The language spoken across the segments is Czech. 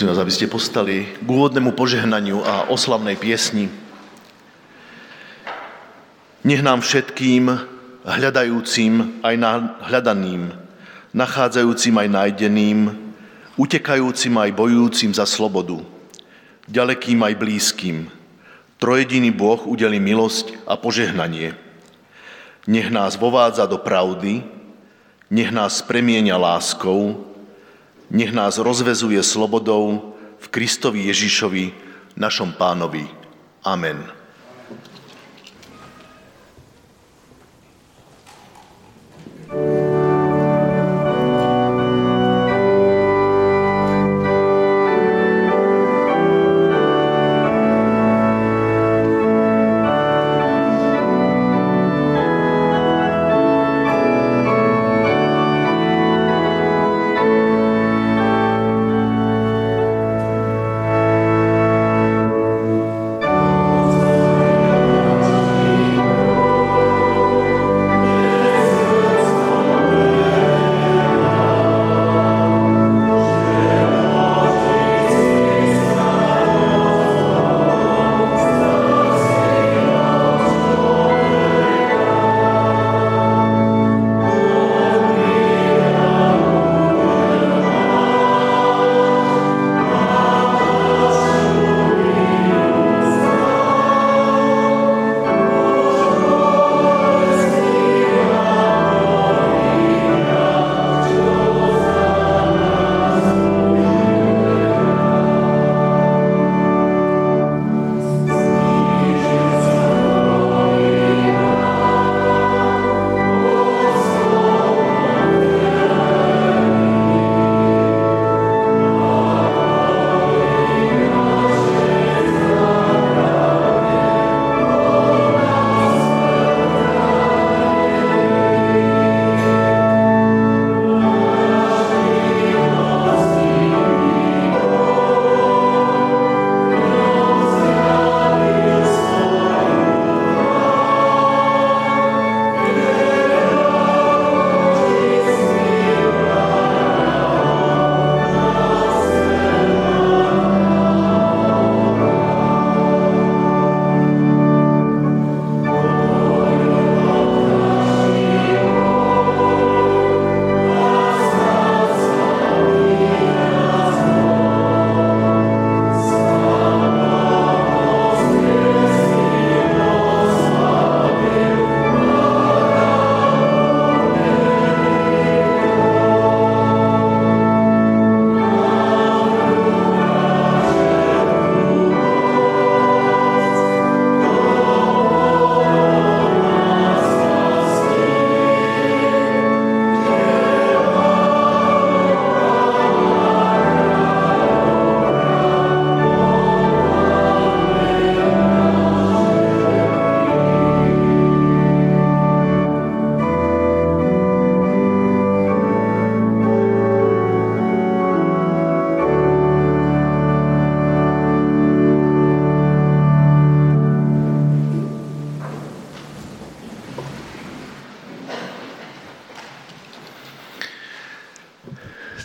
Prosím vás, aby ste postali k úvodnému požehnaniu a oslavnej piesni. Nech nám všetkým, hľadajúcim aj hľadaným, nachádzajúcim aj nájdeným, utekajúcim aj bojujúcim za slobodu, ďalekým aj blízkym, trojediný Boh udelí milosť a požehnanie. Nech nás vovádza do pravdy, nech nás premieňa láskou, nech nás rozvezuje slobodou v Kristovi Ježišovi, našom Pánovi. Amen.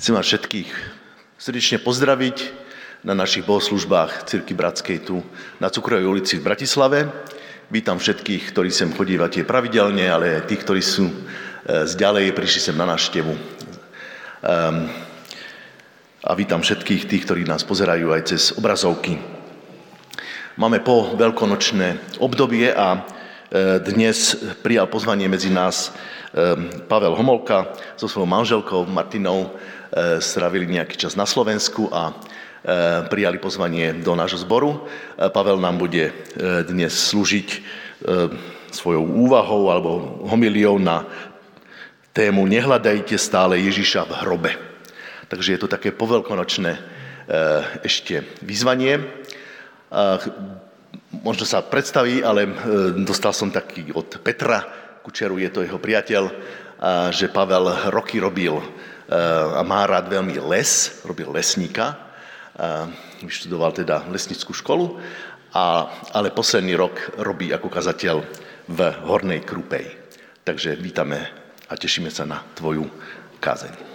Chcem vás všetkých srdečne pozdraviť na našich bohoslúžbách Cirkvi Bratskej tu na Cukrovej ulici v Bratislave. Vítam všetkých, ktorí sem chodívate pravidelne, ale aj tých, ktorí sú zďalej, prišli sem na návštevu. A vítam všetkých tých, ktorí nás pozerajú aj cez obrazovky. Máme po veľkonočné obdobie a dnes prijal pozvanie medzi nás Pavel Homolka so svojou manželkou Martinou. Strávili nejaký čas na Slovensku a prijali pozvanie do nášho zboru. Pavel nám bude dnes slúžiť svojou úvahou alebo homiliou na tému Nehľadajte stále Ježiša v hrobe. Takže je to také poveľkonočné ešte vyzvanie. Možno sa predstaví, ale dostal som taký od Petra Kučeru, je to jeho priateľ, že Pavel roky robil a má rád veľmi les, robil lesníka, vyštudoval teda lesnícku školu, ale posledný rok robí ako kazateľ v Hornej Krupej. Takže vítame a tešíme sa na tvoju kázeň.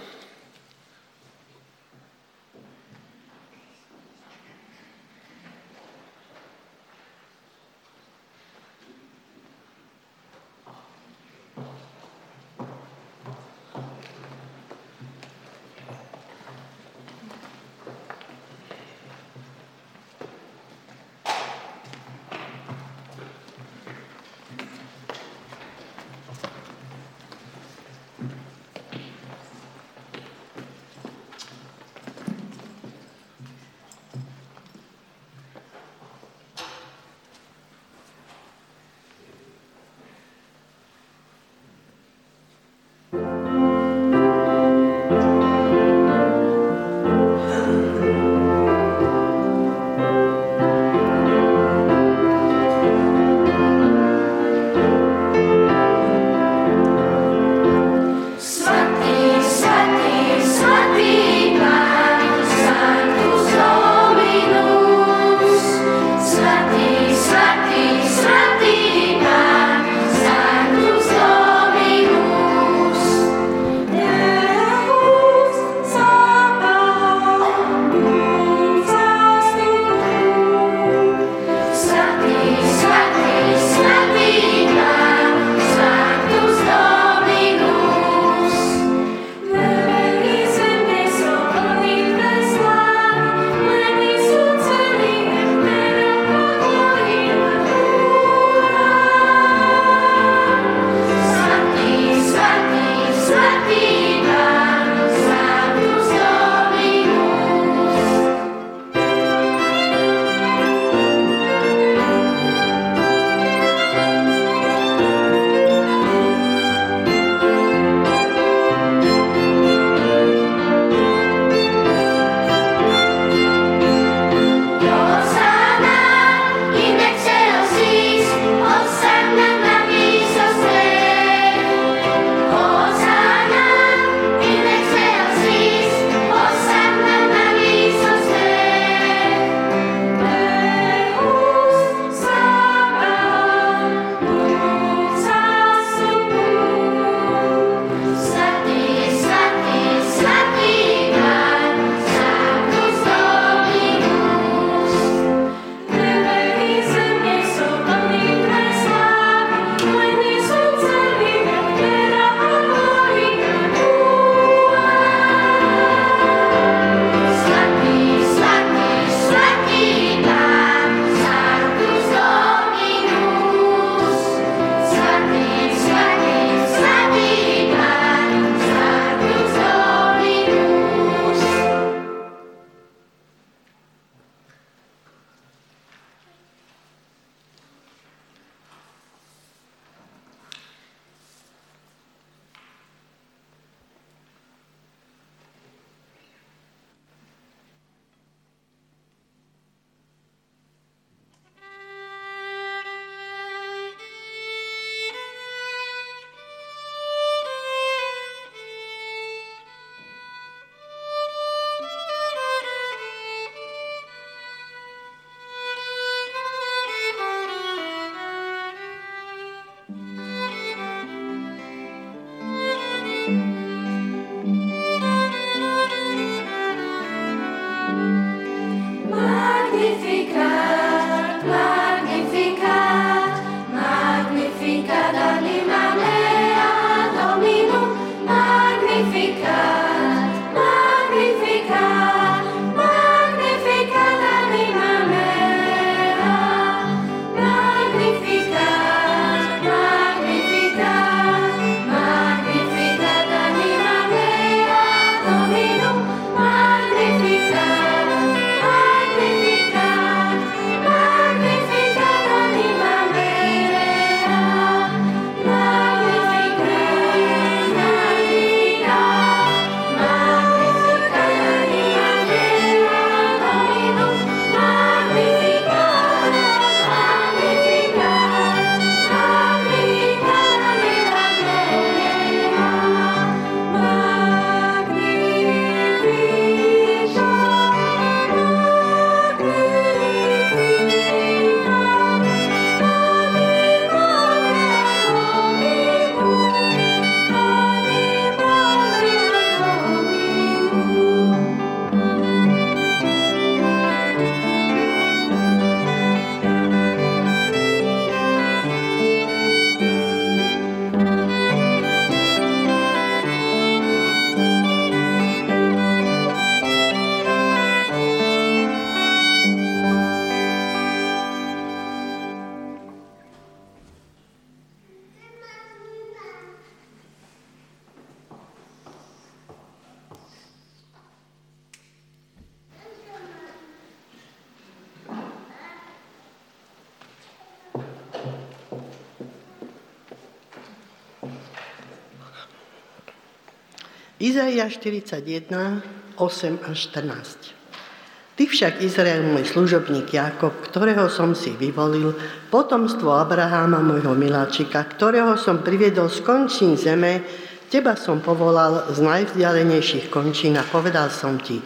Izaiáš 41, 8 až 14. Ty však, Izrael, môj služobník Jákob, ktorého som si vyvolil, potomstvo Abraháma, môjho miláčika, ktorého som priviedol z končín zeme, teba som povolal z najvzdialenejších končín a povedal som ti,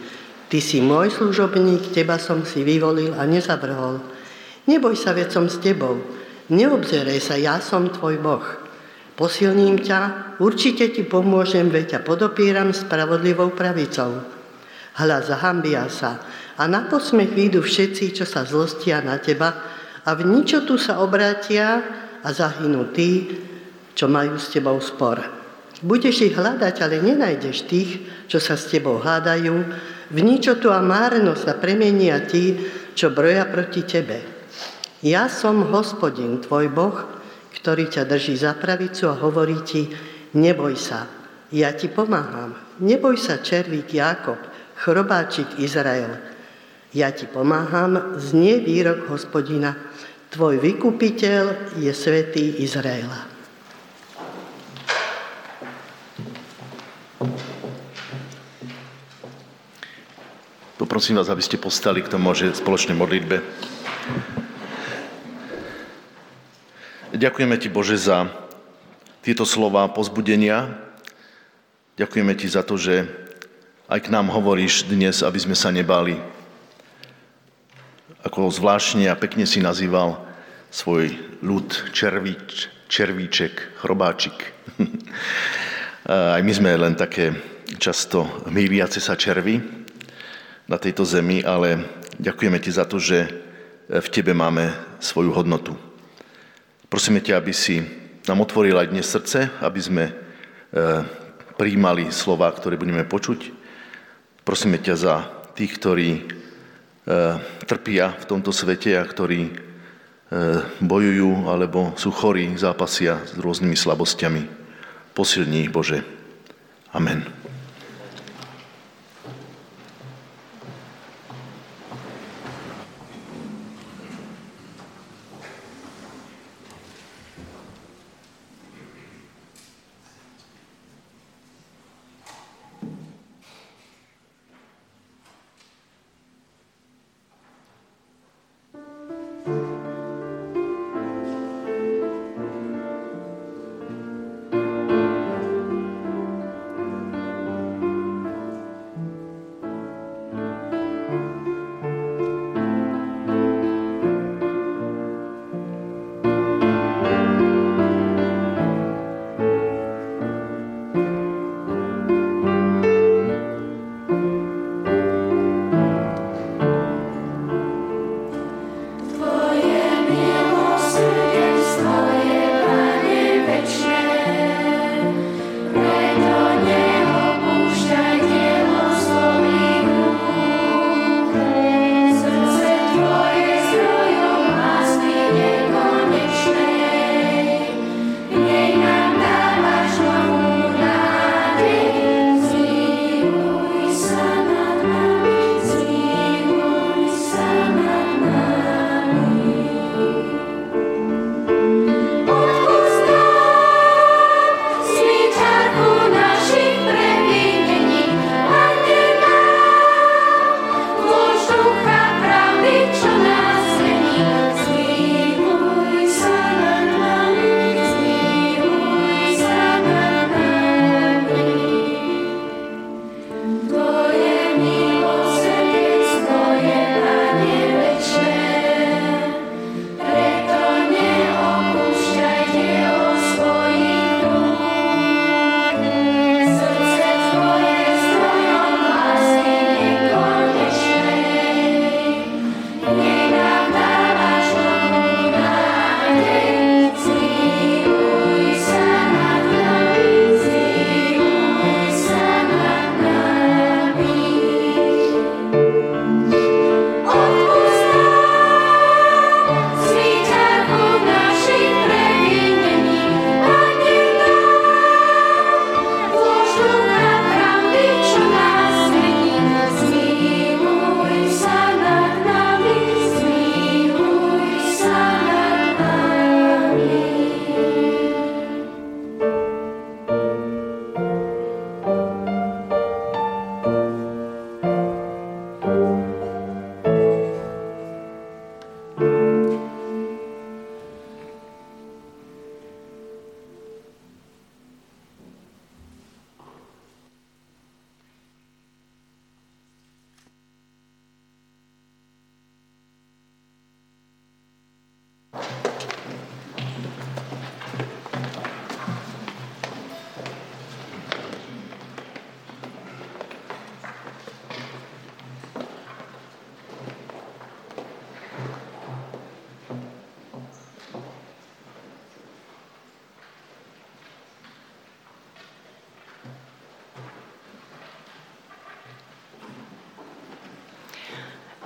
ty si môj služobník, teba som si vyvolil a nezavrhol. Neboj sa, veď som s tebou, neobzeraj sa, ja som tvoj Boh. Posilním ťa, určite ti pomôžem, veď ťa podopieram spravodlivou pravicou. Hľa, zahambia sa a na posmech výjdu všetci, čo sa zlostia na teba a v ničotu sa obrátia a zahynú tí, čo majú s tebou spor. Budeš ich hľadať, ale nenájdeš tých, čo sa s tebou hľadajú. V ničotu a márno sa premenia tí, čo broja proti tebe. Ja som Hospodin, tvoj Boh, ktorý ťa drží za pravicu a hovorí ti, neboj sa, ja ti pomáham. Neboj sa, červík Jákob, chrobáčik Izrael, ja ti pomáham, znie výrok Hospodina, tvoj vykupiteľ je svätý Izraela. Poprosím vás, aby ste postali k tomu, že spoločnej modlitbe. Ďakujeme ti, Bože, za tieto slová povzbudenia. Ďakujeme ti za to, že aj k nám hovoríš dnes, aby sme sa nebali. Ako zvláštne a pekne si nazýval svoj ľud červíček, chrobáčik. Aj my sme len také často hmýliace sa červy na tejto zemi, ale ďakujeme ti za to, že v tebe máme svoju hodnotu. Prosíme ťa, aby si nám otvorila aj dnes srdce, aby sme prijímali slova, ktoré budeme počuť. Prosíme ťa za tých, ktorí trpia v tomto svete a ktorí bojujú alebo sú chorí, zápasia s rôznymi slabostiami. Posilni ich, Bože. Amen. Oh, yeah.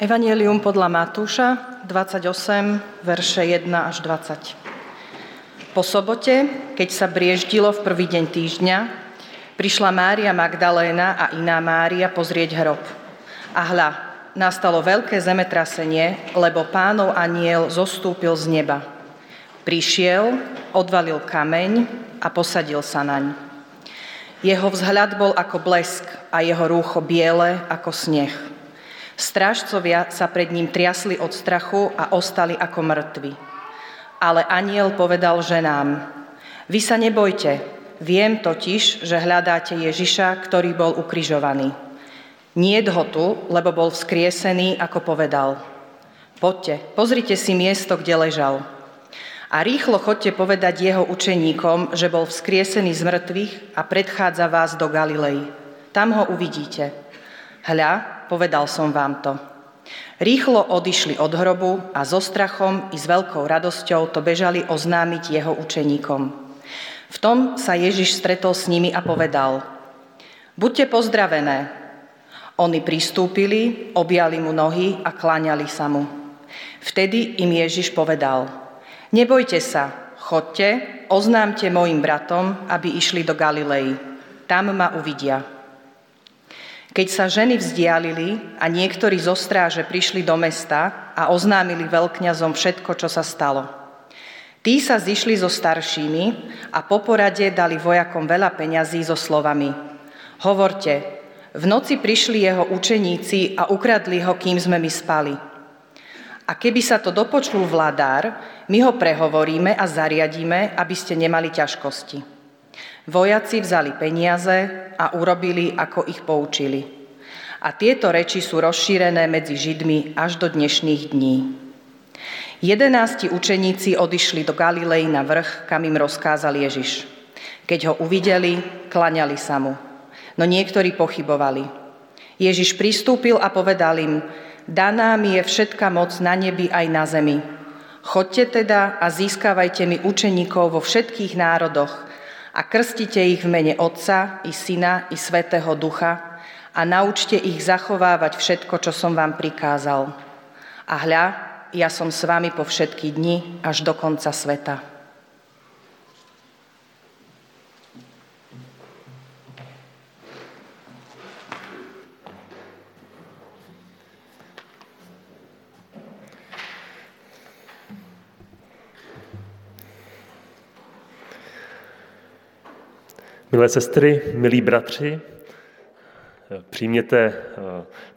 Evanjelium podľa Matúša, 28, verše 1 až 20. Po sobote, keď sa brieždilo v prvý deň týždňa, prišla Mária Magdaléna a iná Mária pozrieť hrob. A hľa, nastalo veľké zemetrasenie, lebo Pánov anjel zostúpil z neba. Prišiel, odvalil kameň a posadil sa naň. Jeho vzhľad bol ako blesk a jeho rúcho biele ako sneh. Strážcovia sa pred ním triasli od strachu a ostali ako mŕtvi. Ale anjel povedal ženám: Vy sa nebojte, viem totiž, že hľadáte Ježiša, ktorý bol ukrižovaný. Niet ho tu, lebo bol vzkriesený, ako povedal. Poďte, pozrite si miesto, kde ležal. A rýchlo chodte povedať jeho učeníkom, že bol vzkriesený z mŕtvych a predchádza vás do Galilei. Tam ho uvidíte. Hľa, povedal som vám to. Rýchlo odišli od hrobu a so strachom i s veľkou radosťou to bežali oznámiť jeho učeníkom. V tom sa Ježiš stretol s nimi a povedal: Buďte pozdravené. Oni pristúpili, objali mu nohy a kláňali sa mu. Vtedy im Ježiš povedal: Nebojte sa, chodte, oznámte mojim bratom, aby išli do Galilei. Tam ma uvidia. Keď sa ženy vzdialili a niektorí zo stráže prišli do mesta a oznámili veľkňazom všetko, čo sa stalo. Tí sa zišli so staršími a po porade dali vojakom veľa peňazí so slovami: Hovorte, v noci prišli jeho učeníci a ukradli ho, kým sme my spali. A keby sa to dopočul vladár, my ho prehovoríme a zariadíme, aby ste nemali ťažkosti. Vojaci vzali peniaze a urobili, ako ich poučili. A tieto reči sú rozšírené medzi Židmi až do dnešných dní. 11 učeníci odišli do Galilei na vrch, kam im rozkázal Ježiš. Keď ho uvideli, klaňali sa mu. No niektorí pochybovali. Ježiš pristúpil a povedal im: Daná mi je všetka moc na nebi aj na zemi. Choďte teda a získavajte mi učeníkov vo všetkých národoch, a krstite ich v mene Otca i Syna i Svätého Ducha a naučte ich zachovávať všetko, čo som vám prikázal. A hľa, ja som s vami po všetky dni až do konca sveta. Milé sestry, milí bratři, přijměte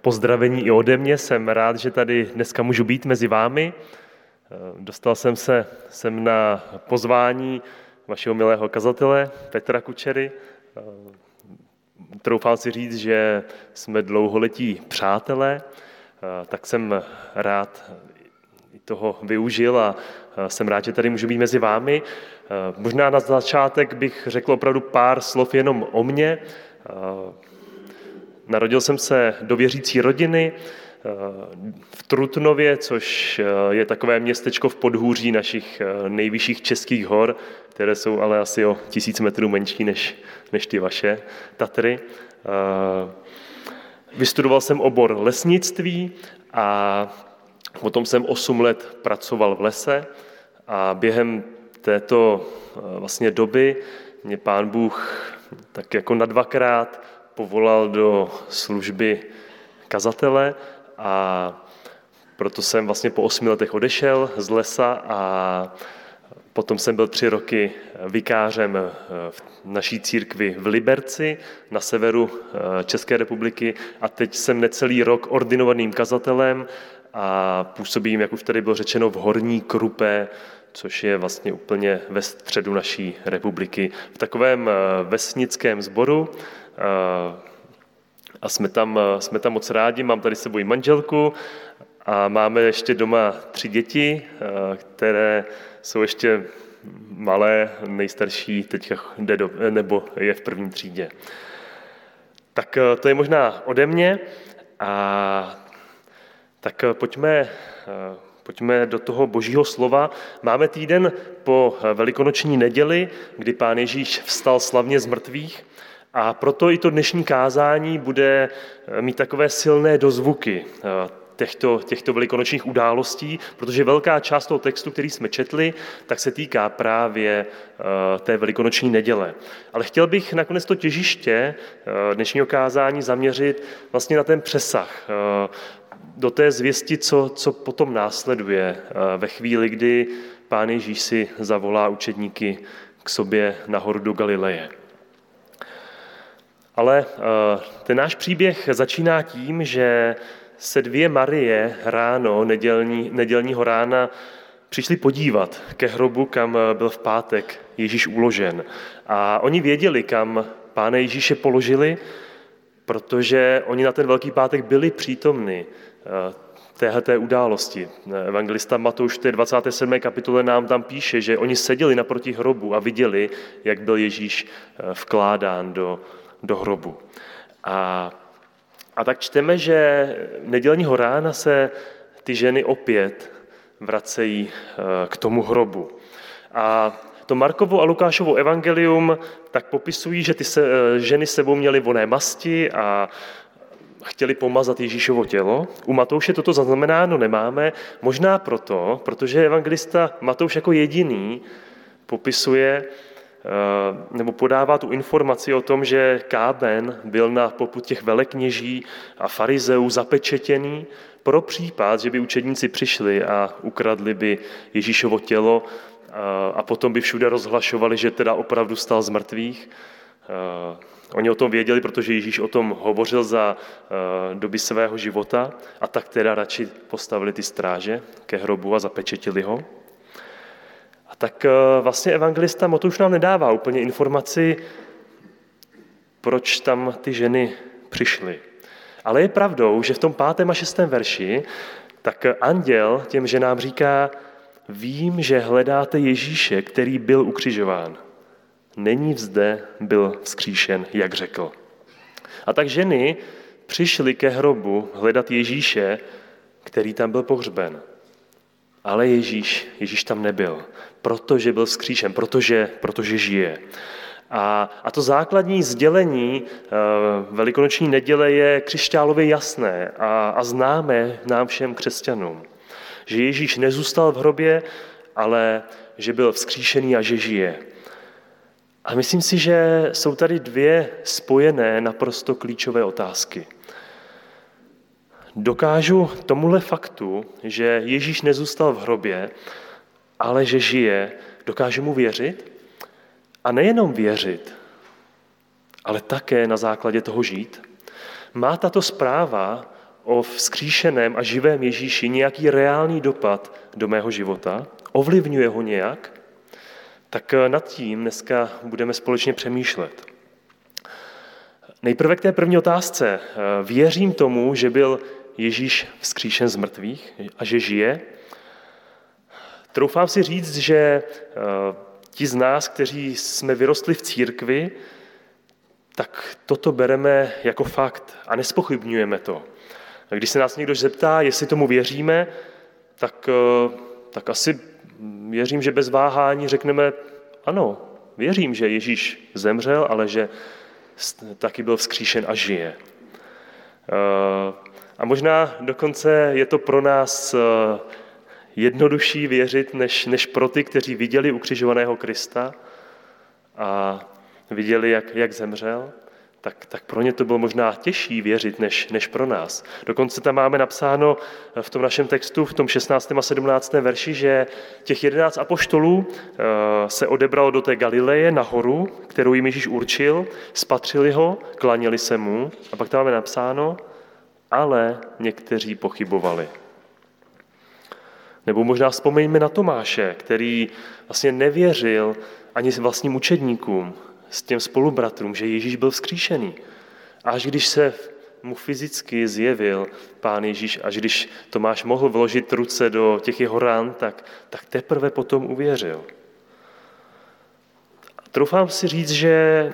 pozdravení i ode mě. Jsem rád, že tady dneska můžu být mezi vámi. Dostal jsem se sem na pozvání vašeho milého kazatele Petra Kučery. Troufám si říct, že jsme dlouholetí přátelé, tak jsem rád toho využil a jsem rád, že tady můžu být mezi vámi. Možná na začátek bych řekl opravdu pár slov jenom o mně. Narodil jsem se do věřící rodiny v Trutnově, což je takové městečko v podhůří našich nejvyšších českých hor, které jsou ale asi o 1000 metrů menší než ty vaše Tatry. Vystudoval jsem obor lesnictví a potom jsem 8 let pracoval v lese a během této vlastně doby mě Pán Bůh tak jako na 2krát povolal do služby kazatele, a proto jsem vlastně po 8 letech odešel z lesa a potom jsem byl 3 roky vikářem v naší církvi v Liberci na severu České republiky a teď jsem necelý rok ordinovaným kazatelem a působím, jak už tady bylo řečeno, v Horní Krupé, což je vlastně úplně ve středu naší republiky, v takovém vesnickém sboru. A jsme tam moc rádi, mám tady s sebou i manželku a máme ještě doma 3 děti, které jsou ještě malé, nejstarší teďka jde nebo je v první třídě. Tak to je možná ode mě a tak pojďme do toho Božího slova. Máme týden po velikonoční neděli, kdy Pán Ježíš vstal slavně z mrtvých, a proto i to dnešní kázání bude mít takové silné dozvuky. těchto velikonočních událostí, protože velká část toho textu, který jsme četli, tak se týká právě té velikonoční neděle. Ale chtěl bych nakonec to těžiště dnešního kázání zaměřit vlastně na ten přesah do té zvěsti, co potom následuje ve chvíli, kdy Pán Ježíš si zavolá učedníky k sobě nahoru do Galileje. Ale ten náš příběh začíná tím, že se dvě Marie ráno, nedělního rána, přišli podívat ke hrobu, kam byl v pátek Ježíš uložen. A oni věděli, kam Pána Ježíše položili, protože oni na ten Velký pátek byli přítomni téhleté události. Evangelista Matouš v té 27. kapitole nám tam píše, že oni seděli naproti hrobu a viděli, jak byl Ježíš vkládán do hrobu. A tak čteme, že nedělního rána se ty ženy opět vracejí k tomu hrobu. A to Markovo a Lukášovo evangelium tak popisují, že ty ženy sebou měly vonné masti a chtěli pomazat Ježíšovo tělo. U Matouše toto zaznamenáno nemáme, možná proto, protože evangelista Matouš jako jediný popisuje nebo podává tu informaci o tom, že kámen byl na popud těch velekněží a farizeů zapečetěný pro případ, že by učedníci přišli a ukradli by Ježíšovo tělo a potom by všude rozhlašovali, že teda opravdu stál z mrtvých. Oni o tom věděli, protože Ježíš o tom hovořil za doby svého života a tak teda radši postavili ty stráže ke hrobu a zapečetili ho. A tak vlastně evangelista Matouš nám nedává úplně informaci, proč tam ty ženy přišly. Ale je pravdou, že v tom 5. a 6. verši tak anděl těm ženám říká: vím, že hledáte Ježíše, který byl ukřižován. Není zde, byl vzkříšen, jak řekl. A tak ženy přišly ke hrobu hledat Ježíše, který tam byl pohřben. Ale Ježíš tam nebyl, protože byl vzkříšen, protože žije. A to základní sdělení velikonoční neděle je křišťálově jasné a známé nám všem křesťanům. Že Ježíš nezůstal v hrobě, ale že byl vzkříšený a že žije. A myslím si, že jsou tady dvě spojené naprosto klíčové otázky. Dokážu tomuhle faktu, že Ježíš nezůstal v hrobě, ale že žije, dokážu mu věřit? A nejenom věřit, ale také na základě toho žít? Má tato zpráva o vzkříšeném a živém Ježíši nějaký reálný dopad do mého života? Ovlivňuje ho nějak? Tak nad tím dneska budeme společně přemýšlet. Nejprve k té první otázce. Věřím tomu, že byl Ježíš vzkříšen z mrtvých a že žije? Troufám si říct, že ti z nás, kteří jsme vyrostli v církvi, tak toto bereme jako fakt a nespochybňujeme to. Když se nás někdo zeptá, jestli tomu věříme, tak asi věřím, že bez váhání řekneme: ano, věřím, že Ježíš zemřel, ale že taky byl vzkříšen a žije. A možná dokonce je to pro nás jednodušší věřit, než pro ty, kteří viděli ukřižovaného Krista a viděli, jak zemřel. Tak pro ně to bylo možná těžší věřit, než pro nás. Dokonce tam máme napsáno v tom našem textu, v tom 16. a 17. verši, že těch 11 apoštolů se odebralo do té Galileje na horu, kterou jim Ježíš určil, spatřili ho, klaněli se mu a pak tam máme napsáno, ale někteří pochybovali. Nebo možná vzpomeňme na Tomáše, který vlastně nevěřil ani vlastním učedníkům, s těm spolubratrům, že Ježíš byl vzkříšený. Až když se mu fyzicky zjevil Pán Ježíš, až když Tomáš mohl vložit ruce do těch jeho ran, tak teprve potom uvěřil. Troufám si říct, že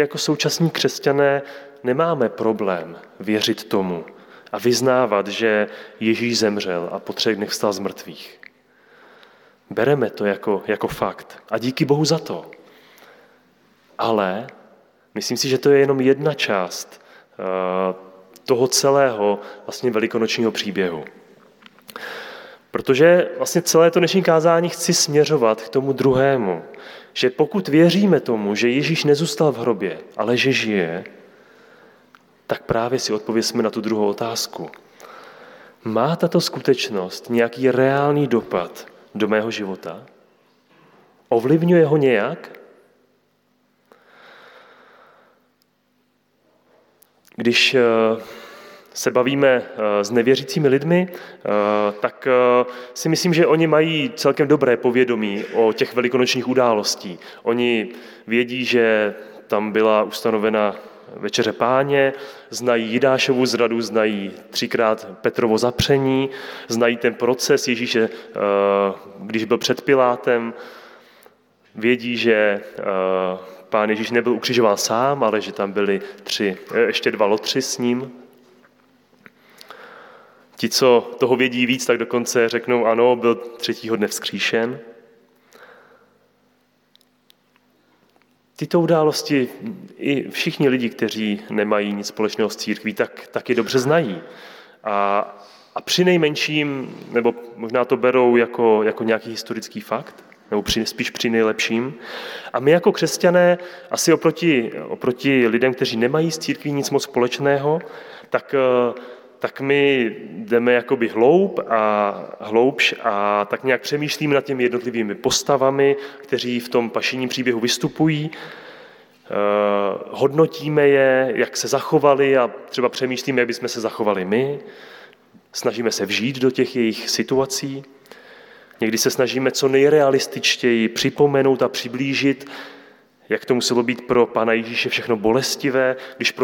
jako současní křesťané nemáme problém věřit tomu a vyznávat, že Ježíš zemřel a po 3 dnech vstal z mrtvých. Bereme to jako fakt a díky Bohu za to. Ale myslím si, že to je jenom jedna část toho celého vlastně velikonočního příběhu. Protože vlastně celé to dnešní kázání chci směřovat k tomu druhému, že pokud věříme tomu, že Ježíš nezůstal v hrobě, ale že žije, tak právě si odpověsme na tu druhou otázku. Má tato skutečnost nějaký reálný dopad do mého života? Ovlivňuje ho nějak? Když se bavíme s nevěřícími lidmi, tak si myslím, že oni mají celkem dobré povědomí o těch velikonočních událostí. Oni vědí, že tam byla ustanovena Večeře Páně, znají Jidášovu zradu, znají 3krát Petrovo zapření, znají ten proces Ježíše, když byl před Pilátem, vědí, že Pán Ježíš nebyl ukřižován sám, ale že tam byli ještě dva lotři s ním. Ti, co toho vědí víc, tak dokonce řeknou ano, byl 3. dne vzkříšen. Tyto události i všichni lidi, kteří nemají nic společného s církví, tak je dobře znají. A při nejmenším, nebo možná to berou jako nějaký historický fakt, nebo spíš při nejlepším. A my jako křesťané, asi oproti lidem, kteří nemají s církví nic moc společného, tak my jdeme jakoby hloubš a tak nějak přemýšlíme nad těmi jednotlivými postavami, kteří v tom pašijním příběhu vystupují, hodnotíme je, jak se zachovali a třeba přemýšlíme, jak bychom se zachovali my, snažíme se vžít do těch jejich situací, někdy se snažíme co nejrealističtěji připomenout a přiblížit, jak to muselo být pro Pána Ježíše všechno bolestivé, když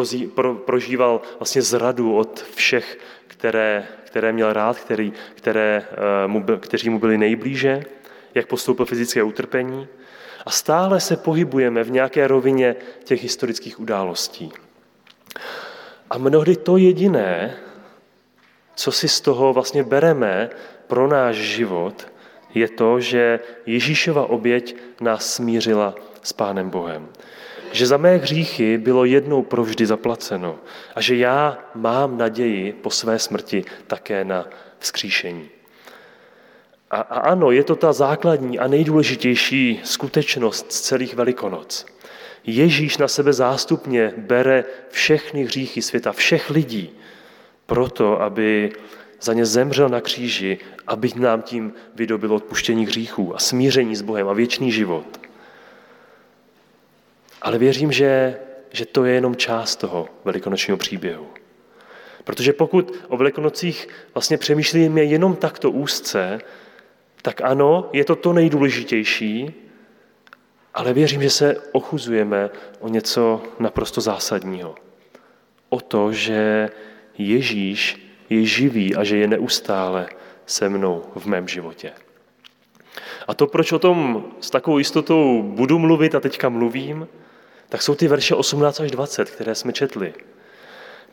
prožíval vlastně zradu od všech, které měl rád, kteří mu byli nejblíže, jak postoupil fyzické utrpení. A stále se pohybujeme v nějaké rovině těch historických událostí. A mnohdy to jediné, co si z toho vlastně bereme pro náš život, je to, že Ježíšova oběť nás smířila s Pánem Bohem. Že za mé hříchy bylo jednou provždy zaplaceno a že já mám naději po své smrti také na vzkříšení. A ano, je to ta základní a nejdůležitější skutečnost z celých Velikonoc. Ježíš na sebe zástupně bere všechny hříchy světa, všech lidí, proto, aby za ně zemřel na kříži, aby nám tím vydobylo odpuštění hříchů a smíření s Bohem a věčný život. Ale věřím, že to je jenom část toho velikonočního příběhu. Protože pokud o Velikonocích vlastně přemýšlíme jenom takto úzce, tak ano, je to to nejdůležitější, ale věřím, že se ochuzujeme o něco naprosto zásadního. O to, že Ježíš je živý a že je neustále se mnou v mém životě. A to, proč o tom s takovou jistotou budu mluvit a teďka mluvím, tak jsou ty verše 18 až 20, které jsme četli.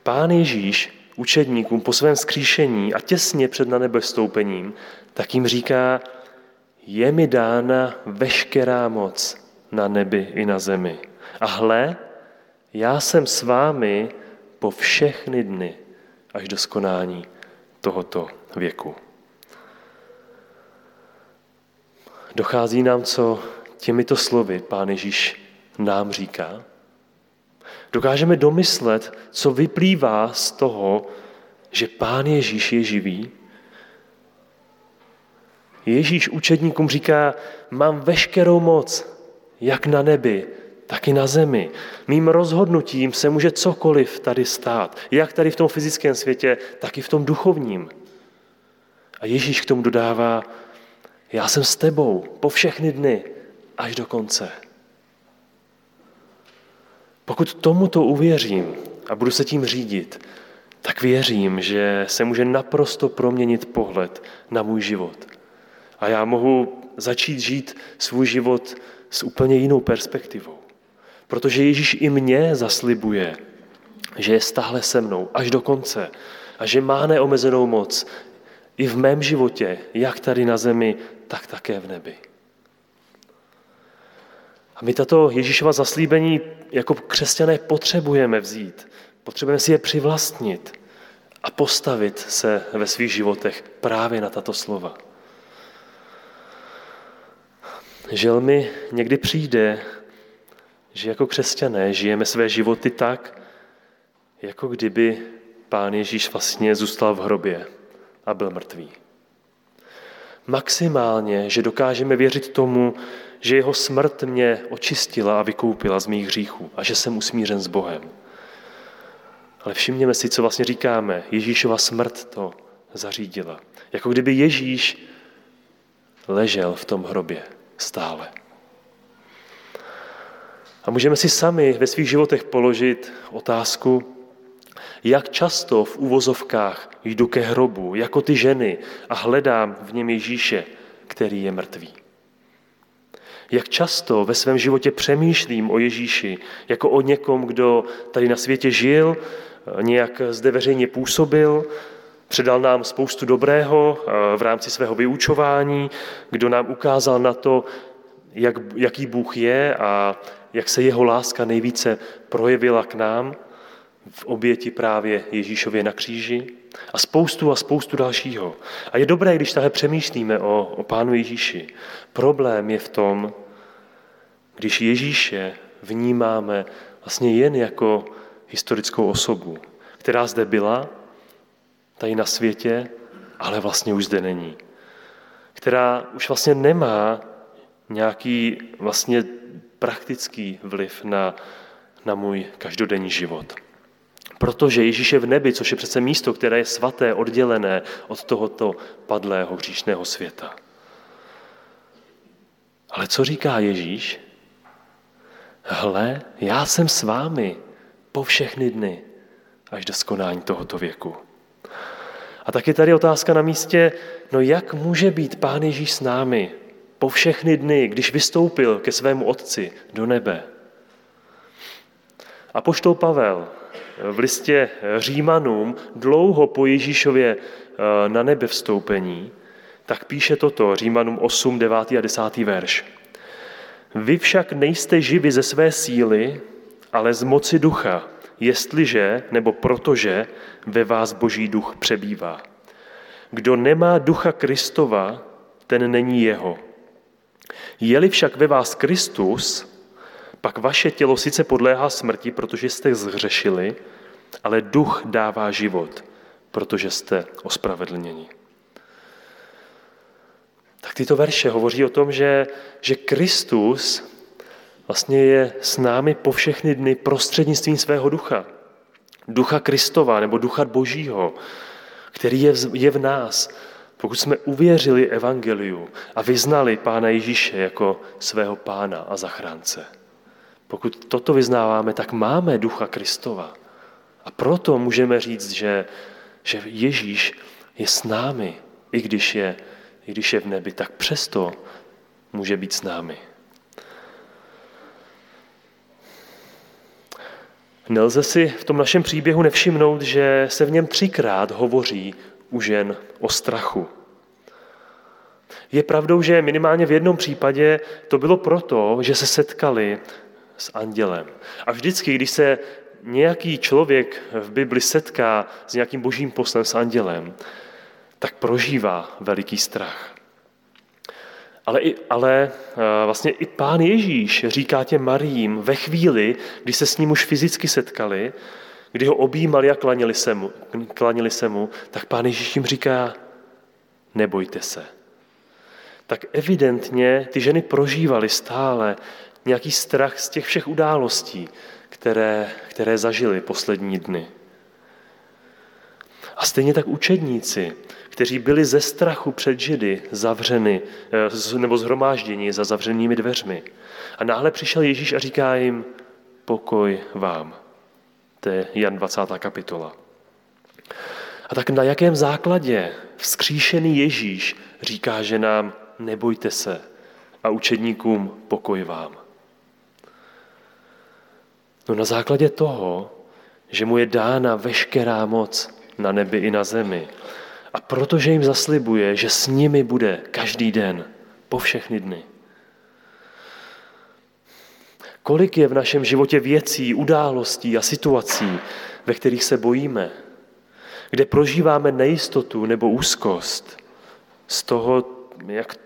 Pán Ježíš učedníkům po svém vzkříšení a těsně před nanebevstoupením, tak jim říká, je mi dána veškerá moc na nebi i na zemi. A hle, já jsem s vámi po všechny dny až do skonání tohoto věku. Dochází nám, co těmito slovy Pán Ježíš nám říká? Dokážeme domyslet, co vyplývá z toho, že Pán Ježíš je živý? Ježíš učedníkům říká, mám veškerou moc, jak na nebi, tak i na zemi. Mým rozhodnutím se může cokoliv tady stát, jak tady v tom fyzickém světě, tak i v tom duchovním. A Ježíš k tomu dodává, já jsem s tebou po všechny dny až do konce. Pokud tomuto uvěřím a budu se tím řídit, tak věřím, že se může naprosto proměnit pohled na můj život. A já mohu začít žít svůj život s úplně jinou perspektivou. Protože Ježíš i mně zaslibuje, že je stále se mnou až do konce a že má neomezenou moc i v mém životě, jak tady na zemi, tak také v nebi. A my tato Ježíšova zaslíbení jako křesťané potřebujeme vzít, Potřebujeme si je přivlastnit a postavit se ve svých životech právě na tato slova. Žel mi někdy přijde, že jako křesťané žijeme své životy tak, jako kdyby Pán Ježíš vlastně zůstal v hrobě a byl mrtvý. Maximálně, že dokážeme věřit tomu, že jeho smrt mě očistila a vykoupila z mých hříchů a že jsem usmířen s Bohem. Ale všimněme si, co vlastně říkáme. Ježíšova smrt to zařídila. Jako kdyby Ježíš ležel v tom hrobě stále. A můžeme si sami ve svých životech položit otázku, jak často v uvozovkách jdu ke hrobu, jako ty ženy, a hledám v něm Ježíše, který je mrtvý. Jak často ve svém životě přemýšlím o Ježíši, jako o někom, kdo tady na světě žil, nějak zde veřejně působil, předal nám spoustu dobrého v rámci svého vyučování, kdo nám ukázal na to, jaký Bůh je a jak se jeho láska nejvíce projevila k nám v oběti právě Ježíšově na kříži a spoustu dalšího. A je dobré, když tahle přemýšlíme o Pánu Ježíši. Problém je v tom, když Ježíše vnímáme vlastně jen jako historickou osobu, která zde byla, tady na světě, ale vlastně už zde není. Která už vlastně nemá nějaký vlastně praktický vliv na můj každodenní život. Protože Ježíš je v nebi, což je přece místo, které je svaté, oddělené od tohoto padlého hříšného světa. Ale co říká Ježíš? Hle, já jsem s vámi po všechny dny, až do skonání tohoto věku. A tak je tady otázka na místě, no jak může být Pán Ježíš s námi po všechny dny, když vystoupil ke svému Otci do nebe? Apoštol Pavel v listě Římanům dlouho po Ježíšově na nebe vstoupení, tak píše toto, Římanům 8, 9 a 10. verš. Vy však nejste živi ze své síly, ale z moci ducha, jestliže nebo protože ve vás Boží duch přebývá. Kdo nemá ducha Kristova, ten není jeho. Je-li však ve vás Kristus, pak vaše tělo sice podléhá smrti, protože jste zhřešili, ale duch dává život, protože jste ospravedlněni. Tak tyto verše hovoří o tom, že Kristus vlastně je s námi po všechny dny prostřednictvím svého ducha. Ducha Kristova nebo ducha Božího, který je v nás. Pokud jsme uvěřili evangeliu a vyznali Pána Ježíše jako svého Pána a zachránce. Pokud toto vyznáváme, tak máme ducha Kristova. A proto můžeme říct, že Ježíš je s námi, i když je v nebi, tak přesto může být s námi. Nelze si v tom našem příběhu nevšimnout, že se v něm 3krát hovoří u žen o strachu. Je pravdou, že minimálně v jednom případě to bylo proto, že se setkali s andělem. A vždycky, když se nějaký člověk v Bibli setká s nějakým božím poslem, s andělem, tak prožívá veliký strach. Ale vlastně i Pán Ježíš říká těm Mariím ve chvíli, kdy se s ním už fyzicky setkali, kdy ho objímali a klanili se mu, tak Pán Ježíš jim říká, nebojte se. Tak evidentně ty ženy prožívaly stále nějaký strach z těch všech událostí, které zažili poslední dny. A stejně tak učedníci, kteří byli ze strachu před Židy zavřeni nebo shromážděni za zavřenými dveřmi. A náhle přišel Ježíš a říká jim, pokoj vám. To je Jan 20. kapitola. A tak na jakém základě vzkříšený Ježíš říká ženám, nebojte se, a učedníkům, pokoj vám. No na základě toho, že mu je dána veškerá moc na nebi i na zemi. A protože jim zaslibuje, že s nimi bude každý den, po všechny dny. Kolik je v našem životě věcí, událostí a situací, ve kterých se bojíme, kde prožíváme nejistotu nebo úzkost z toho,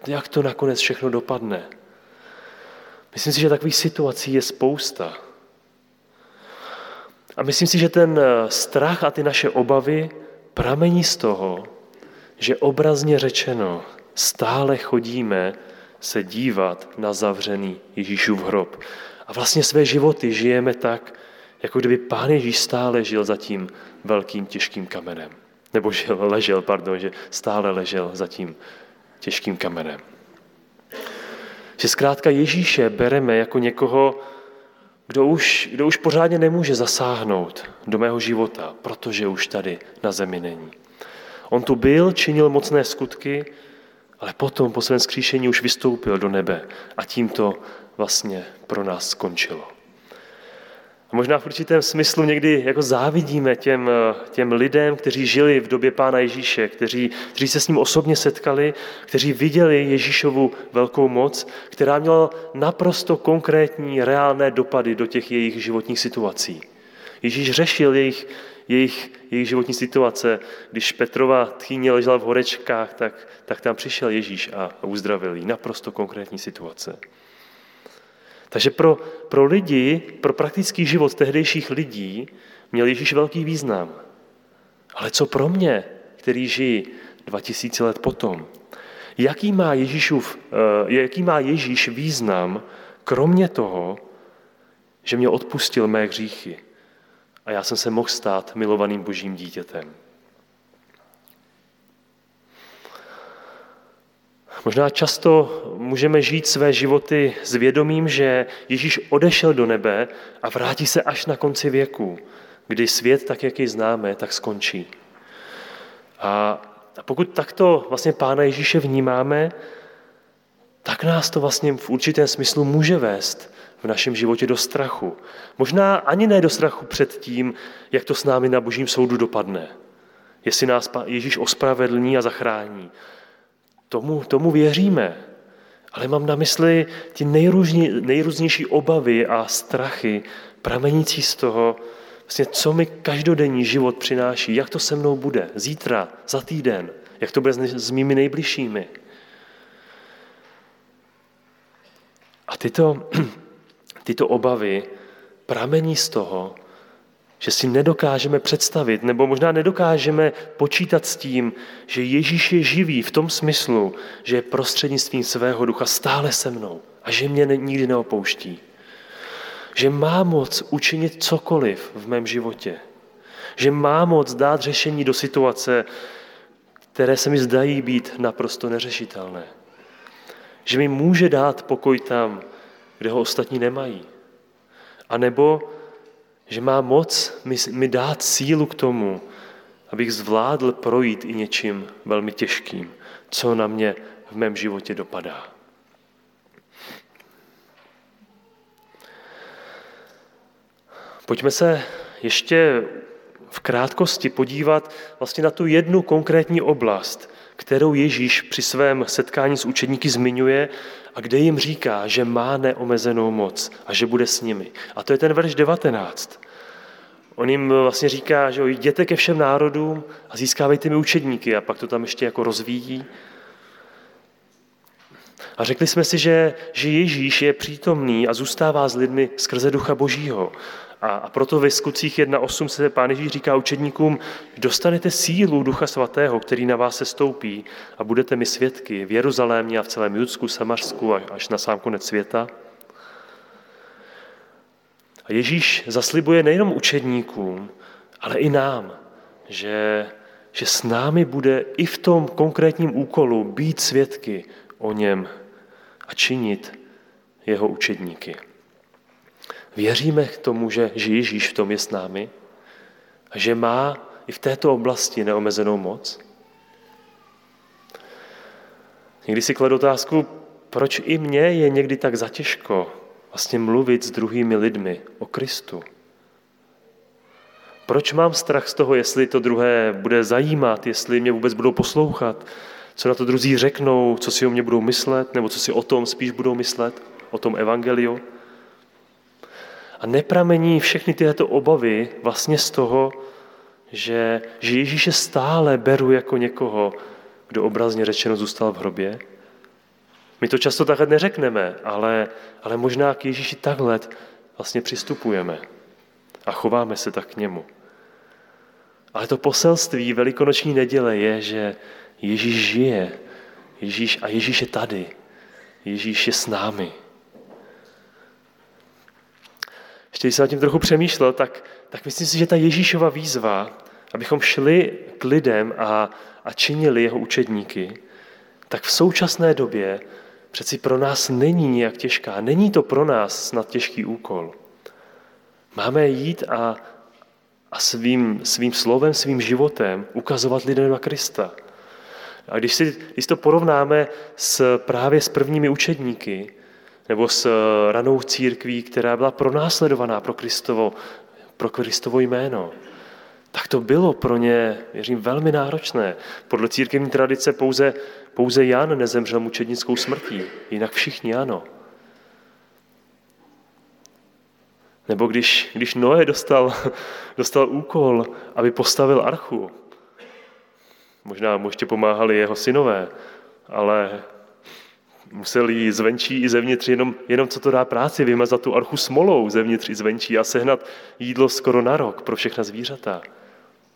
jak to nakonec všechno dopadne. Myslím si, že takových situací je spousta. A myslím si, že ten strach a ty naše obavy pramení z toho, že obrazně řečeno stále chodíme se dívat na zavřený Ježíšův hrob. A vlastně své životy žijeme tak, jako kdyby Pán Ježíš stále žil za tím velkým těžkým kamenem. Nebo že stále ležel za tím těžkým kamenem. Že zkrátka Ježíše bereme jako někoho, kdo už pořádně nemůže zasáhnout do mého života, protože už tady na zemi není. On tu byl, činil mocné skutky, ale potom po svém zkříšení už vystoupil do nebe a tím to vlastně pro nás skončilo. A možná v určitém smyslu někdy jako závidíme těm lidem, kteří žili v době Pána Ježíše, kteří se s ním osobně setkali, kteří viděli Ježíšovu velkou moc, která měla naprosto konkrétní, reálné dopady do těch jejich životních situací. Ježíš řešil jejich životní situace. Když Petrova tchýně ležela v horečkách, tak tam přišel Ježíš a uzdravil ji. Naprosto konkrétní situace. Takže pro lidi, pro praktický život tehdejších lidí měl Ježíš velký význam. Ale co pro mě, který žijí 2000 let potom? Jaký má Ježíš význam, kromě toho, že mě odpustil mé hříchy a já jsem se mohl stát milovaným Božím dítětem? Možná často můžeme žít své životy s vědomím, že Ježíš odešel do nebe a vrátí se až na konci věku, kdy svět, tak jak jej známe, tak skončí. A pokud takto vlastně Pána Ježíše vnímáme, tak nás to vlastně v určitém smyslu může vést v našem životě do strachu. Možná ani ne do strachu před tím, jak to s námi na Božím soudu dopadne. Jestli nás Ježíš ospravedlní a zachrání. Tomu věříme, ale mám na mysli ty nejrůznější obavy a strachy pramenící z toho, vlastně, co mi každodenní život přináší, jak to se mnou bude zítra, za týden, jak to bude s mými nejbližšími. A tyto obavy pramení z toho, že si nedokážeme představit, nebo možná nedokážeme počítat s tím, že Ježíš je živý v tom smyslu, že je prostřednictvím svého ducha stále se mnou a že mě nikdy neopouští. Že má moc učinit cokoliv v mém životě. Že má moc dát řešení do situace, které se mi zdají být naprosto neřešitelné. Že mi může dát pokoj tam, kde ho ostatní nemají. A nebo že má moc mi dát sílu k tomu, abych zvládl projít i něčím velmi těžkým, co na mě v mém životě dopadá. Pojďme se ještě v krátkosti podívat vlastně na tu jednu konkrétní oblast, kterou Ježíš při svém setkání s učedníky zmiňuje a kde jim říká, že má neomezenou moc a že bude s nimi. A to je ten verš 19. On jim vlastně říká, že jděte ke všem národům a získávejte mi učedníky, a pak to tam ještě jako rozvíjí. A řekli jsme si, že Ježíš je přítomný a zůstává s lidmi skrze Ducha Božího. A proto ve Skutcích 1.8 se Pán Ježíš říká učedníkům, dostanete sílu Ducha Svatého, který na vás sestoupí a budete mi svědky v Jeruzalémě a v celém Judsku, Samařsku až na sám konec světa. A Ježíš zaslibuje nejenom učedníkům, ale i nám, že s námi bude i v tom konkrétním úkolu být svědky o něm a činit jeho učedníky. Věříme k tomu, že Ježíš v tom je s námi a že má i v této oblasti neomezenou moc? Někdy si kladu otázku, proč i mně je někdy tak zatěžko vlastně mluvit s druhými lidmi o Kristu? Proč mám strach z toho, jestli to druhé bude zajímat, jestli mě vůbec budou poslouchat, co na to druzí řeknou, co si o mě budou myslet, nebo co si o tom spíš budou myslet, o tom evangeliu? A nepramení všechny tyto obavy vlastně z toho, že Ježíše stále beru jako někoho, kdo obrazně řečeno zůstal v hrobě? My to často takhle neřekneme, ale možná k Ježíši takhle vlastně přistupujeme a chováme se tak k němu. Ale to poselství velikonoční neděle je, že Ježíš žije, a Ježíš je tady, Ježíš je s námi. Ještě když jsem nad tím trochu přemýšlel, tak myslím si, že ta Ježíšova výzva, abychom šli k lidem a činili jeho učedníky, tak v současné době přeci pro nás není nijak těžká. Není to pro nás snad těžký úkol. Máme jít a svým slovem, svým životem ukazovat lidem na Krista. A když to porovnáme právě s prvními učedníky, nebo s ranou církví, která byla pronásledovaná pro Kristovo jméno, tak to bylo pro ně, věřím, velmi náročné. Podle církevní tradice pouze Jan nezemřel mučednickou smrtí, jinak všichni ano. Nebo když Noé dostal úkol, aby postavil archu, možná mu ještě pomáhali jeho synové, ale musel jí zvenčí i zevnitř, jenom co to dá práci, vymazat tu archu smolou zevnitř i zvenčí a sehnat jídlo skoro na rok pro všechna zvířata.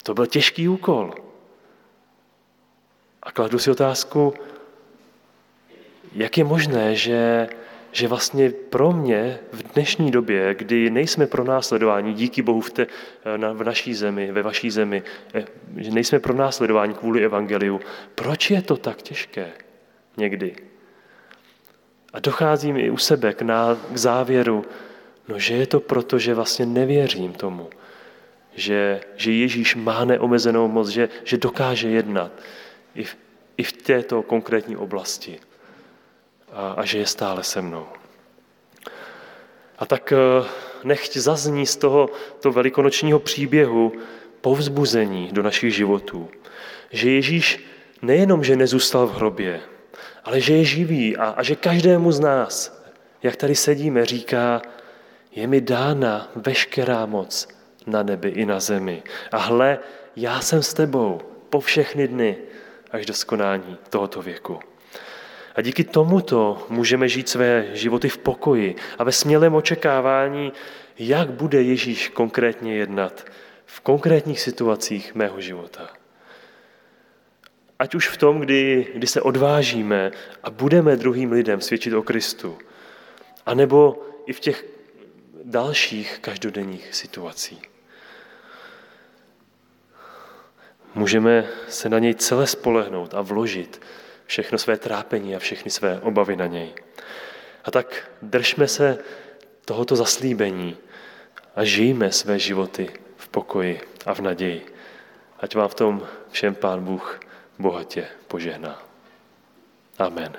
To byl těžký úkol. A kladu si otázku, jak je možné, že vlastně pro mě v dnešní době, kdy nejsme pronásledováni, díky Bohu v naší zemi, ve vaší zemi, že nejsme pronásledováni kvůli evangeliu, proč je to tak těžké někdy? A docházím i u sebe k závěru, že je to proto, že vlastně nevěřím tomu, že Ježíš má neomezenou moc, že dokáže jednat i v této konkrétní oblasti a že je stále se mnou. A tak nechť zazní z tohoto velikonočního příběhu povzbuzení do našich životů, že Ježíš nejenom, že nezůstal v hrobě, ale že je živý a že každému z nás, jak tady sedíme, říká, je mi dána veškerá moc na nebi i na zemi. A hle, já jsem s tebou po všechny dny až do skonání tohoto věku. A díky tomuto můžeme žít své životy v pokoji a ve smělém očekávání, jak bude Ježíš konkrétně jednat v konkrétních situacích mého života. Ať už v tom, kdy se odvážíme a budeme druhým lidem svědčit o Kristu, anebo i v těch dalších každodenních situacích. Můžeme se na něj celé spolehnout a vložit všechno své trápení a všechny své obavy na něj. A tak držme se tohoto zaslíbení a žijme své životy v pokoji a v naději. Ať vám v tom všem Pán Bůh bohatě požehná. Amen.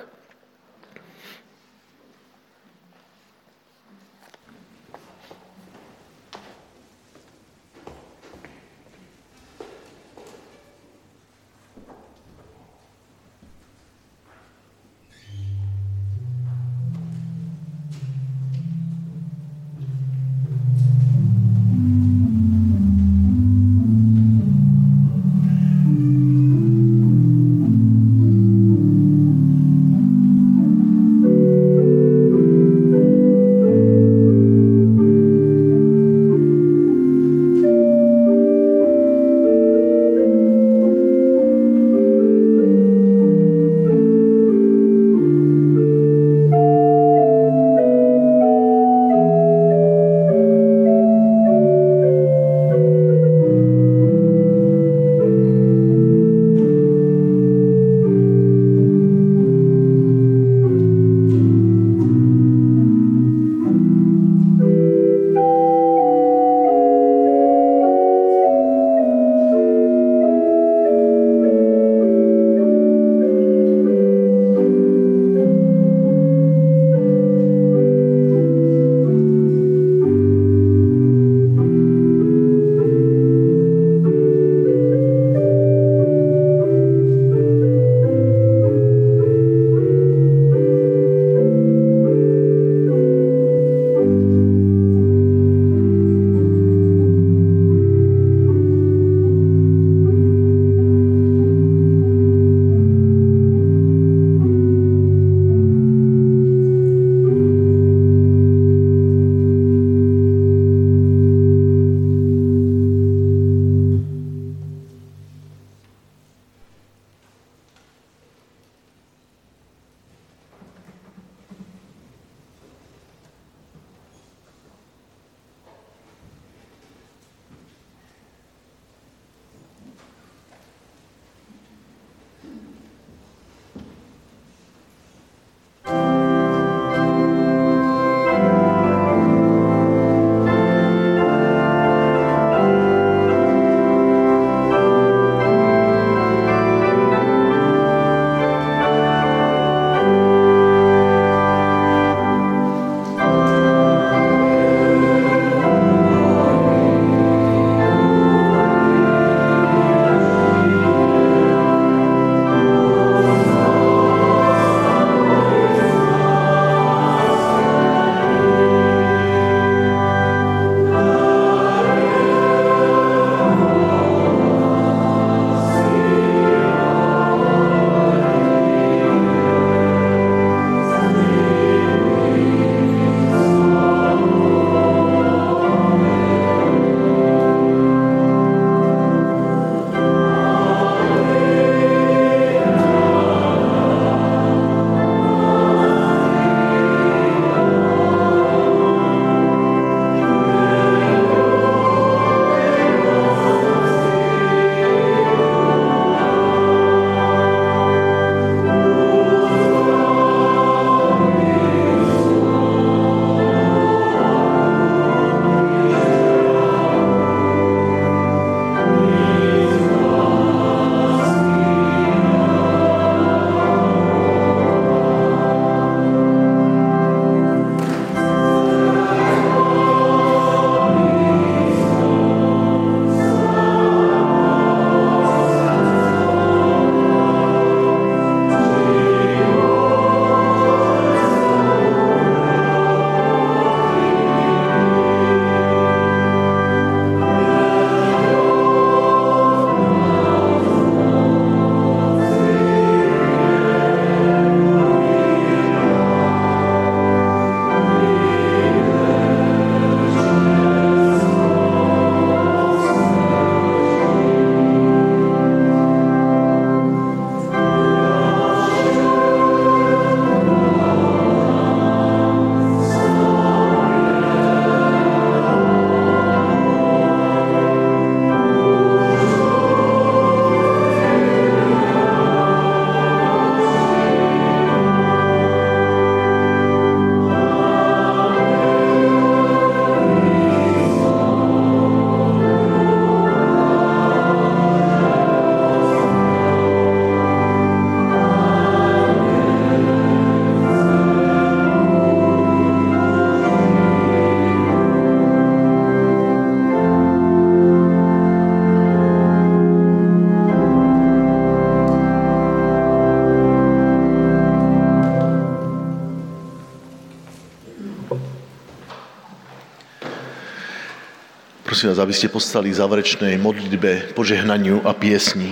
Prosím vás, aby ste postali v záverečnej modlitbe, požehnaniu a piesni.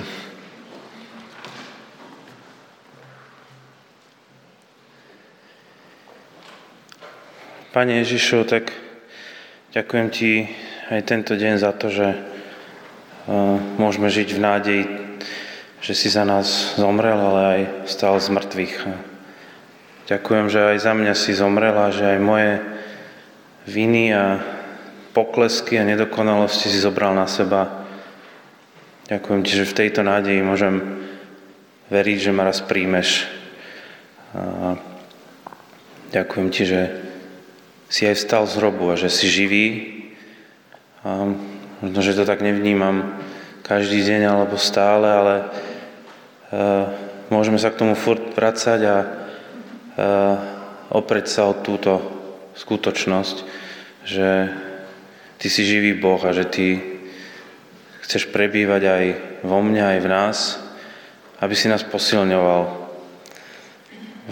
Pane Ježišu, tak ďakujem Ti aj tento deň za to, že môžeme žiť v nádeji, že si za nás zomrel, ale aj vstal z mŕtvych. Ďakujem, že aj za mňa si zomrel a že aj moje viny a poklesky a nedokonalosti si zobral na seba. Ďakujem Ti, že v tejto nádeji môžem veriť, že ma raz príjmeš. A ďakujem Ti, že si aj vstal z hrobu a že si živý. A možno, že to tak nevnímam každý deň alebo stále, ale môžeme sa k tomu furt vracať a oprieť sa o túto skutočnosť, že Ty si živý Boh a že Ty chceš prebývať aj vo mne, aj v nás, aby si nás posilňoval.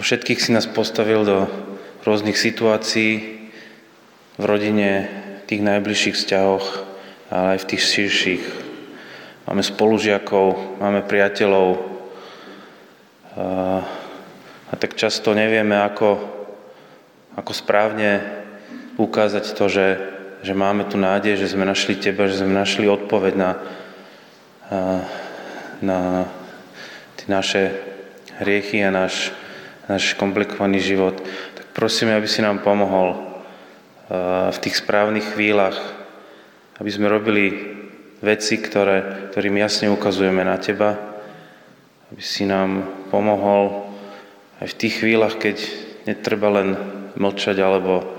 Vo všetkých si nás postavil do rôznych situácií, v rodine, v tých najbližších vzťahoch, ale aj v tých širších. Máme spolužiakov, máme priateľov a tak často nevieme, ako správne ukázať to, že máme tu nádej, že sme našli Teba, že sme našli odpoveď na tie naše hriechy a náš komplikovaný život. Tak prosíme, aby si nám pomohol v tých správnych chvíľach, aby sme robili veci, ktorým jasne ukazujeme na Teba, aby si nám pomohol aj v tých chvíľach, keď netreba len mlčať alebo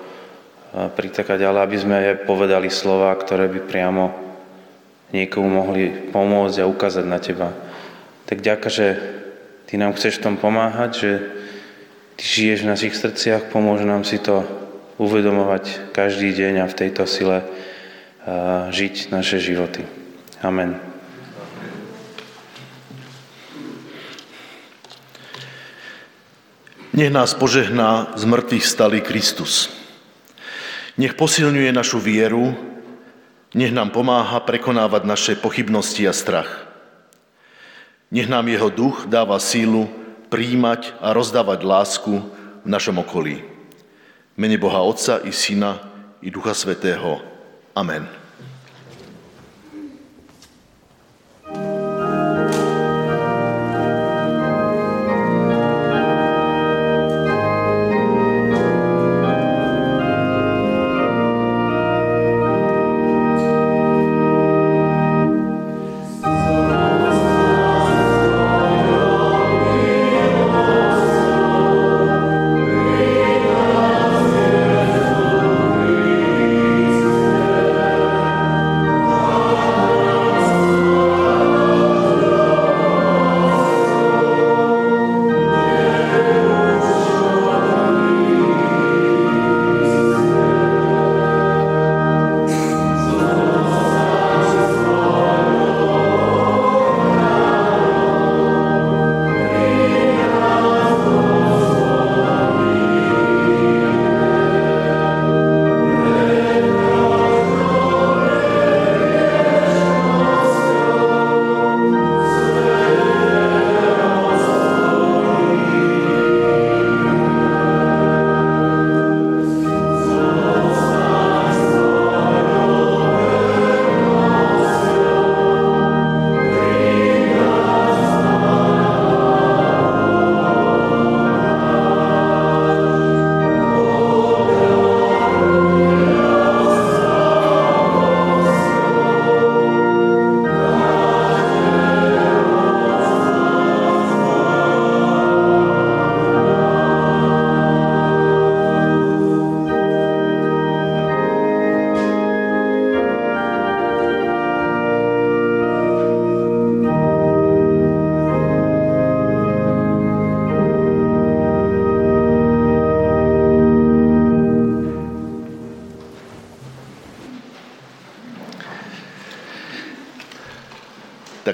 pritakať, ale aby sme aj povedali slová, ktoré by priamo niekomu mohli pomôcť a ukázať na Teba. Tak ďakujem, že Ty nám chceš v tom pomáhať, že Ty žiješ v našich srdciach, pomôže nám si to uvedomovať každý deň a v tejto sile žiť naše životy. Amen. Nech nás požehná z mŕtvych vstalý Kristus. Nech posilňuje našu vieru, nech nám pomáha prekonávať naše pochybnosti a strach. Nech nám jeho duch dáva sílu prijímať a rozdávať lásku v našom okolí. V mene Boha Otca i Syna i Ducha Svätého. Amen.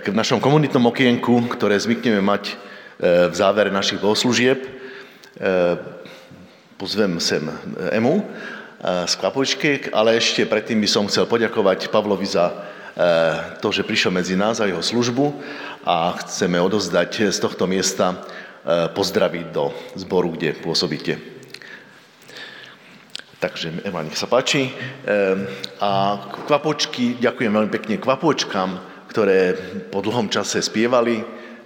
V našom komunitnom okienku, ktoré zvykneme mať v závere našich bohoslúžieb, pozvem sem Emu z Kvapôčky, ale ešte predtým by som chcel poďakovať Pavlovi za to, že prišiel medzi nás a jeho službu a chceme odozdať z tohto miesta pozdraviť do zboru, kde pôsobíte. Takže Eva, nech sa páči. A Kvapôčky, ďakujem veľmi pekne Kvapôčkam, ktoré po dlhom čase spievali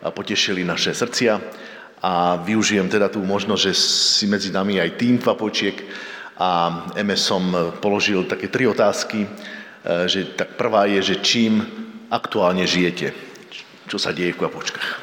a potešili naše srdcia a využijem teda tú možnosť, že si medzi nami aj tým Kvapôčiek a MS som položil také tri otázky, že tak prvá je, že čím aktuálne žijete? Čo sa deje v Kvapôčkach?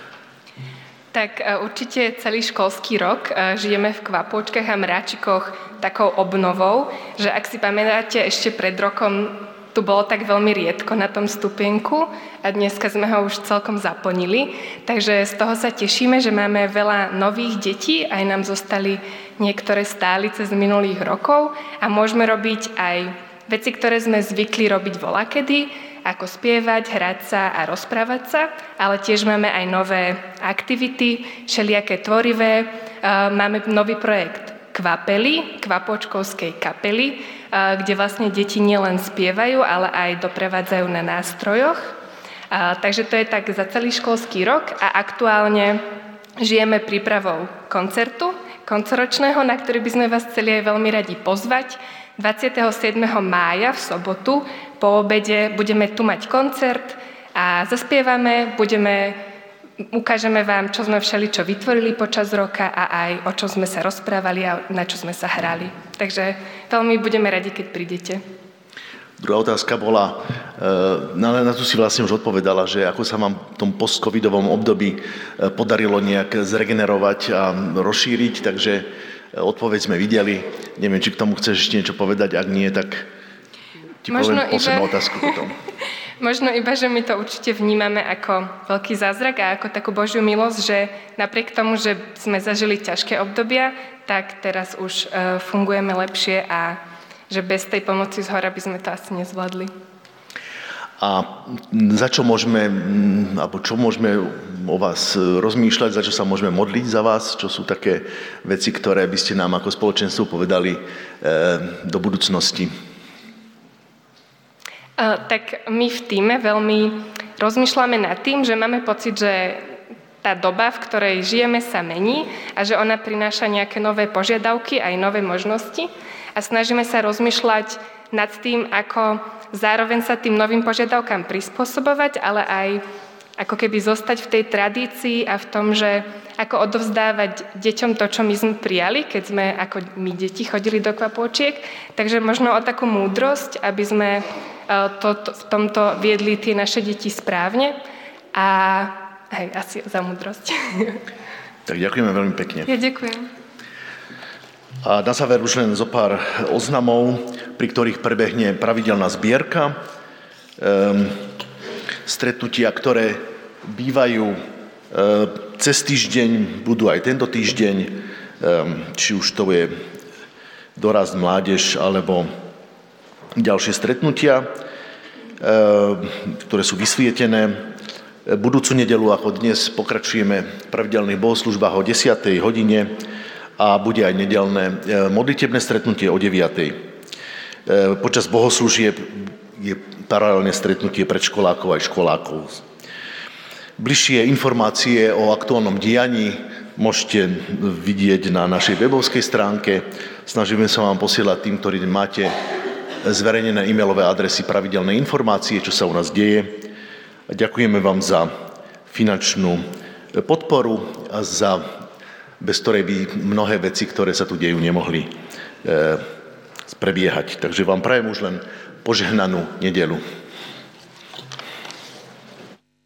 Tak určite celý školský rok žijeme v Kvapôčkach a Mráčikoch takou obnovou, že ak si pamätáte, ešte pred rokom tu bolo tak veľmi riedko na tom stupienku a dneska sme ho už celkom zaplnili, takže z toho sa tešíme, že máme veľa nových detí, aj nám zostali niektoré stálice z minulých rokov a môžeme robiť aj veci, ktoré sme zvykli robiť volakedy, ako spievať, hrať sa a rozprávať sa, ale tiež máme aj nové aktivity, všelijaké tvorivé. Máme nový projekt Kvapely, Kvapôčkovskej kapely, kde vlastne deti nielen spievajú, ale aj doprevádzajú na nástrojoch. Takže to je tak za celý školský rok a aktuálne žijeme prípravou koncertu, koncoročného, na ktorý by sme vás chceli aj veľmi radi pozvať. 27. mája v sobotu po obede budeme tu mať koncert a zaspievame, ukážeme vám, čo sme všeličo vytvorili počas roka a aj o čom sme sa rozprávali a na čo sme sa hrali. Takže veľmi budeme radi, keď prídete. Druhá otázka bola, na tú si vlastne už odpovedala, že ako sa vám v tom post-covidovom období podarilo nejak zregenerovať a rozšíriť, takže odpoveď sme videli. Neviem, či k tomu chceš ešte niečo povedať, ak nie, tak ti možno poviem poslednú otázku potom. Možno iba, že my to určite vnímame ako veľký zázrak a ako takú Božiu milosť, že napriek tomu, že sme zažili ťažké obdobia, tak teraz už fungujeme lepšie a že bez tej pomoci zhora by sme to asi nezvládli. A čo môžeme o vás rozmýšľať, za čo sa môžeme modliť za vás, čo sú také veci, ktoré by ste nám ako spoločenstvo povedali do budúcnosti? Tak my v tíme veľmi rozmýšľame nad tým, že máme pocit, že tá doba, v ktorej žijeme, sa mení a že ona prináša nejaké nové požiadavky aj nové možnosti. A snažíme sa rozmýšľať nad tým, ako zároveň sa tým novým požiadavkám prispôsobovať, ale aj ako keby zostať v tej tradícii a v tom, že ako odovzdávať deťom to, čo my sme prijali, keď sme ako my deti chodili do Kvapôčiek. Takže možno o takú múdrosť, aby sme v tomto viedli tie naše deti správne. A hej, asi za múdrosť. Tak ďakujeme veľmi pekne. Ja ďakujem. A na záver už len zo pár oznamov, pri ktorých prebehne pravidelná zbierka, stretnutia, ktoré bývajú cez týždeň, budú aj tento týždeň, či už to je dorast, mládež alebo ďalšie stretnutia, ktoré sú vysvietené. Budúcu nedeľu ako dnes pokračujeme v pravidelných bohoslužbách o 10. hodine, a bude aj nedeľné modlitebné stretnutie o 9:00. Počas bohoslúžieb je paralelné stretnutie predškolákov aj školákov. Bližšie informácie o aktuálnom dianí môžete vidieť na našej webovskej stránke. Snažíme sa vám posielať tým, ktorí máte zverejnené e-mailové adresy pravidelné informácie, čo sa u nás deje. A ďakujeme vám za finančnú podporu a za bez ktorej by mnohé veci, ktoré sa tu dejú, nemohli prebiehať. Takže vám prajem už len požehnanú nedeľu.